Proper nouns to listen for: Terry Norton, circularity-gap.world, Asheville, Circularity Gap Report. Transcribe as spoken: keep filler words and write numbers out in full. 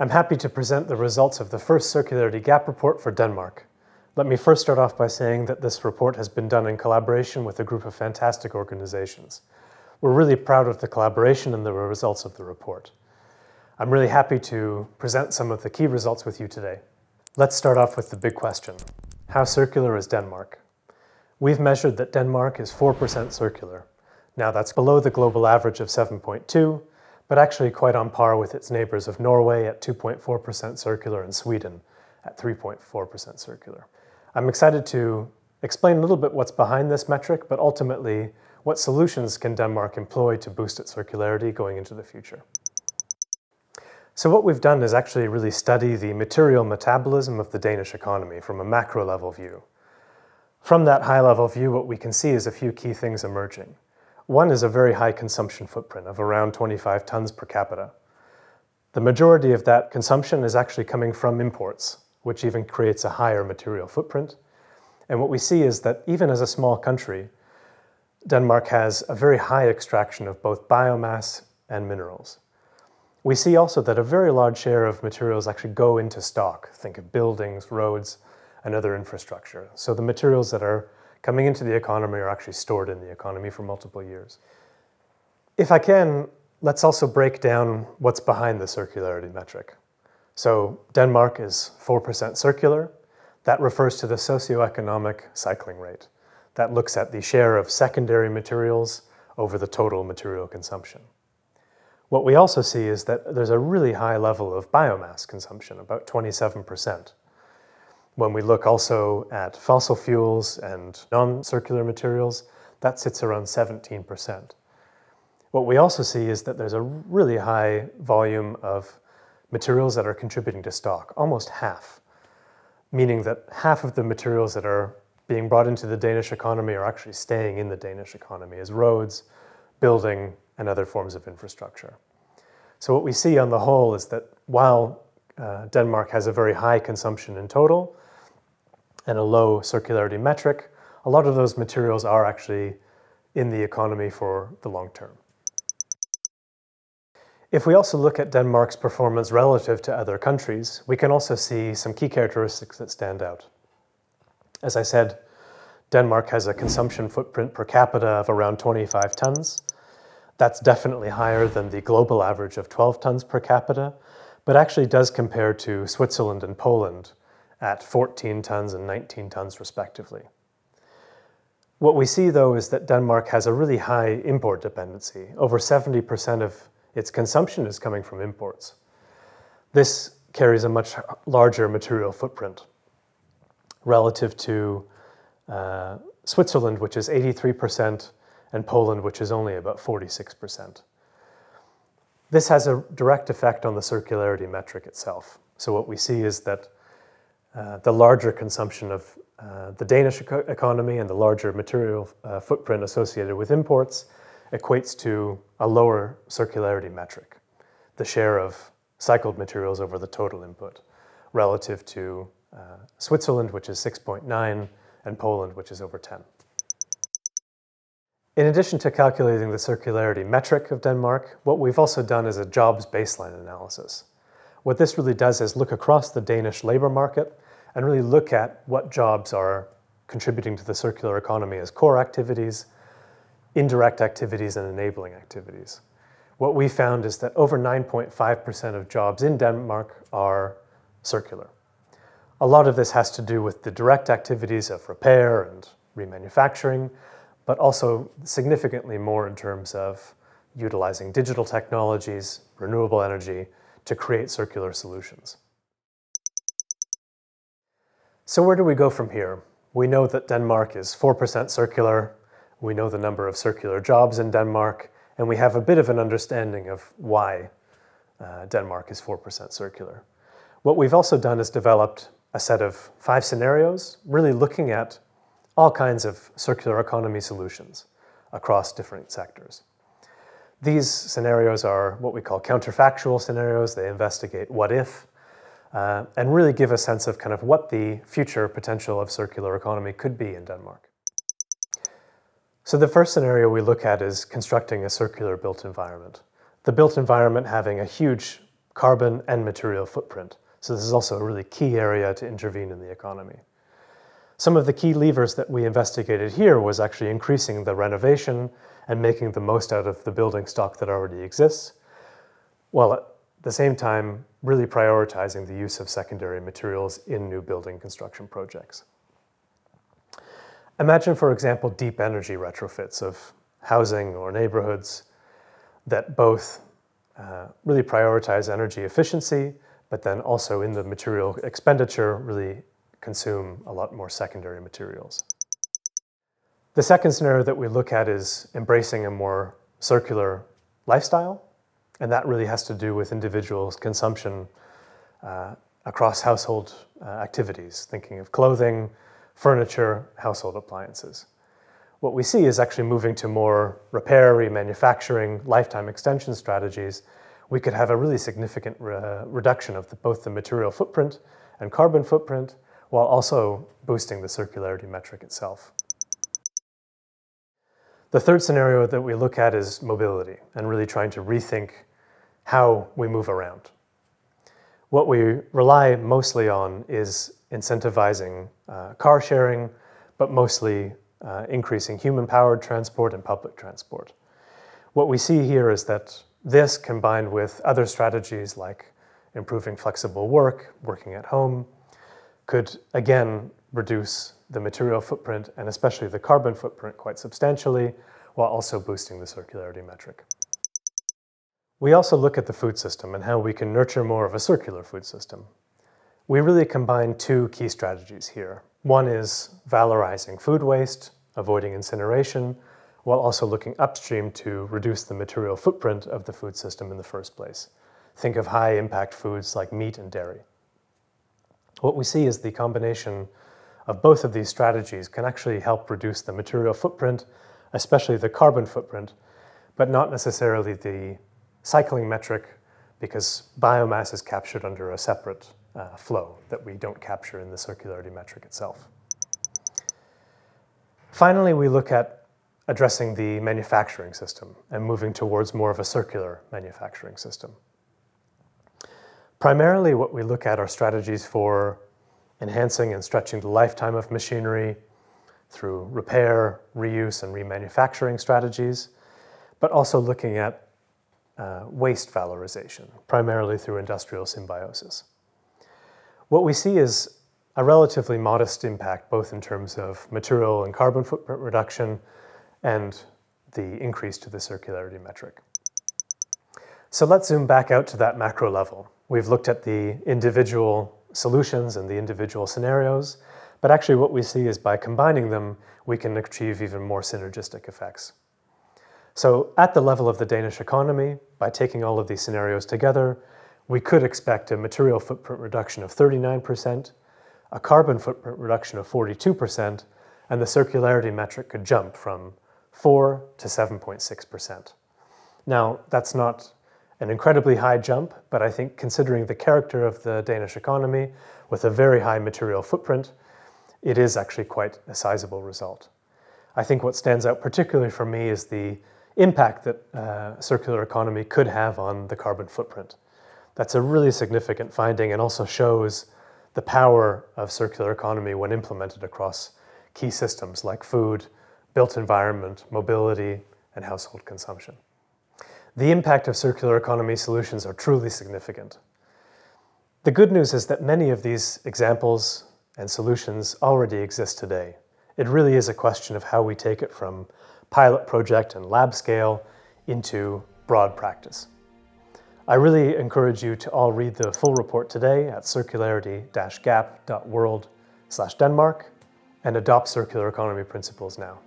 I'm happy to present the results of the first Circularity Gap Report for Denmark. Let me first start off by saying that this report has been done in collaboration with a group of fantastic organizations. We're really proud of the collaboration and the results of the report. I'm really happy to present some of the key results with you today. Let's start off with the big question. How circular is Denmark? We've measured that Denmark is four percent circular. Now that's below the global average of seven point two, but actually quite on par with its neighbors of Norway at two point four percent circular and Sweden at three point four percent circular. I'm excited to explain a little bit what's behind this metric, but ultimately, what solutions can Denmark employ to boost its circularity going into the future? So what we've done is actually really study the material metabolism of the Danish economy from a macro level view. From that high level view, what we can see is a few key things emerging. One is a very high consumption footprint of around twenty-five tons per capita. The majority of that consumption is actually coming from imports, which even creates a higher material footprint. And what we see is that even as a small country, Denmark has a very high extraction of both biomass and minerals. We see also that a very large share of materials actually go into stock. Think of buildings, roads, and other infrastructure. So the materials that are coming into the economy are actually stored in the economy for multiple years. If I can, let's also break down what's behind the circularity metric. So Denmark is four percent circular. That refers to the socioeconomic cycling rate. That looks at the share of secondary materials over the total material consumption. What we also see is that there's a really high level of biomass consumption, about twenty-seven percent. When we look also at fossil fuels and non-circular materials, that sits around seventeen percent. What we also see is that there's a really high volume of materials that are contributing to stock, almost half, meaning that half of the materials that are being brought into the Danish economy are actually staying in the Danish economy as roads, building, and other forms of infrastructure. So what we see on the whole is that while uh, Denmark has a very high consumption in total, and a low circularity metric, a lot of those materials are actually in the economy for the long term. If we also look at Denmark's performance relative to other countries, we can also see some key characteristics that stand out. As I said, Denmark has a consumption footprint per capita of around twenty-five tons. That's definitely higher than the global average of twelve tons per capita, but actually does compare to Switzerland and Poland, at fourteen tons and nineteen tons respectively. What we see though is that Denmark has a really high import dependency. Over seventy percent of its consumption is coming from imports. This carries a much larger material footprint relative to uh, Switzerland, which is eighty-three percent, and Poland, which is only about forty-six percent. This has a direct effect on the circularity metric itself. So what we see is that Uh, the larger consumption of uh, the Danish eco economy and the larger material uh, footprint associated with imports equates to a lower circularity metric, the share of cycled materials over the total input, relative to uh, Switzerland, which is six point nine, and Poland, which is over ten. In addition to calculating the circularity metric of Denmark, what we've also done is a jobs baseline analysis. What this really does is look across the Danish labor market and really look at what jobs are contributing to the circular economy as core activities, indirect activities, and enabling activities. What we found is that over nine point five percent of jobs in Denmark are circular. A lot of this has to do with the direct activities of repair and remanufacturing, but also significantly more in terms of utilizing digital technologies, renewable energy, to create circular solutions. So where do we go from here? We know that Denmark is four percent circular, we know the number of circular jobs in Denmark, and we have a bit of an understanding of why uh, Denmark is four percent circular. What we've also done is developed a set of five scenarios, really looking at all kinds of circular economy solutions across different sectors. These scenarios are what we call counterfactual scenarios. They investigate what if, uh, and really give a sense of kind of what the future potential of circular economy could be in Denmark. So the first scenario we look at is constructing a circular built environment. The built environment having a huge carbon and material footprint. So this is also a really key area to intervene in the economy. Some of the key levers that we investigated here was actually increasing the renovation and making the most out of the building stock that already exists, while at the same time really prioritizing the use of secondary materials in new building construction projects. Imagine, for example, deep energy retrofits of housing or neighborhoods that both uh, really prioritize energy efficiency, but then also in the material expenditure really consume a lot more secondary materials. The second scenario that we look at is embracing a more circular lifestyle, and that really has to do with individuals' consumption uh, across household uh, activities, thinking of clothing, furniture, household appliances. What we see is actually moving to more repair, remanufacturing, lifetime extension strategies. We could have a really significant re reduction of the, both the material footprint and carbon footprint, while also boosting the circularity metric itself. The third scenario that we look at is mobility, and really trying to rethink how we move around. What we rely mostly on is incentivizing uh, car sharing, but mostly uh, increasing human-powered transport and public transport. What we see here is that this, combined with other strategies like improving flexible work, working at home, could again reduce the material footprint and especially the carbon footprint quite substantially, while also boosting the circularity metric. We also look at the food system and how we can nurture more of a circular food system. We really combine two key strategies here. One is valorizing food waste, avoiding incineration, while also looking upstream to reduce the material footprint of the food system in the first place. Think of high-impact foods like meat and dairy. What we see is the combination of both of these strategies can actually help reduce the material footprint, especially the carbon footprint, but not necessarily the cycling metric, because biomass is captured under a separate uh, flow that we don't capture in the circularity metric itself. Finally, we look at addressing the manufacturing system and moving towards more of a circular manufacturing system. Primarily, what we look at are strategies for enhancing and stretching the lifetime of machinery through repair, reuse, and remanufacturing strategies, but also looking at uh, waste valorization, primarily through industrial symbiosis. What we see is a relatively modest impact, both in terms of material and carbon footprint reduction and the increase to the circularity metric. So let's zoom back out to that macro level. We've looked at the individual solutions and the individual scenarios, but actually what we see is by combining them, we can achieve even more synergistic effects. So at the level of the Danish economy, by taking all of these scenarios together, we could expect a material footprint reduction of thirty-nine percent, a carbon footprint reduction of forty-two percent, and the circularity metric could jump from four to seven point six percent. Now, that's not an incredibly high jump, but I think considering the character of the Danish economy with a very high material footprint, it is actually quite a sizable result. I think what stands out particularly for me is the impact that uh, circular economy could have on the carbon footprint. That's a really significant finding, and also shows the power of circular economy when implemented across key systems like food, built environment, mobility, and household consumption. The impact of circular economy solutions are truly significant. The good news is that many of these examples and solutions already exist today. It really is a question of how we take it from pilot project and lab scale into broad practice. I really encourage you to all read the full report today at circularity dash gap dot world slash Denmark and adopt circular economy principles now.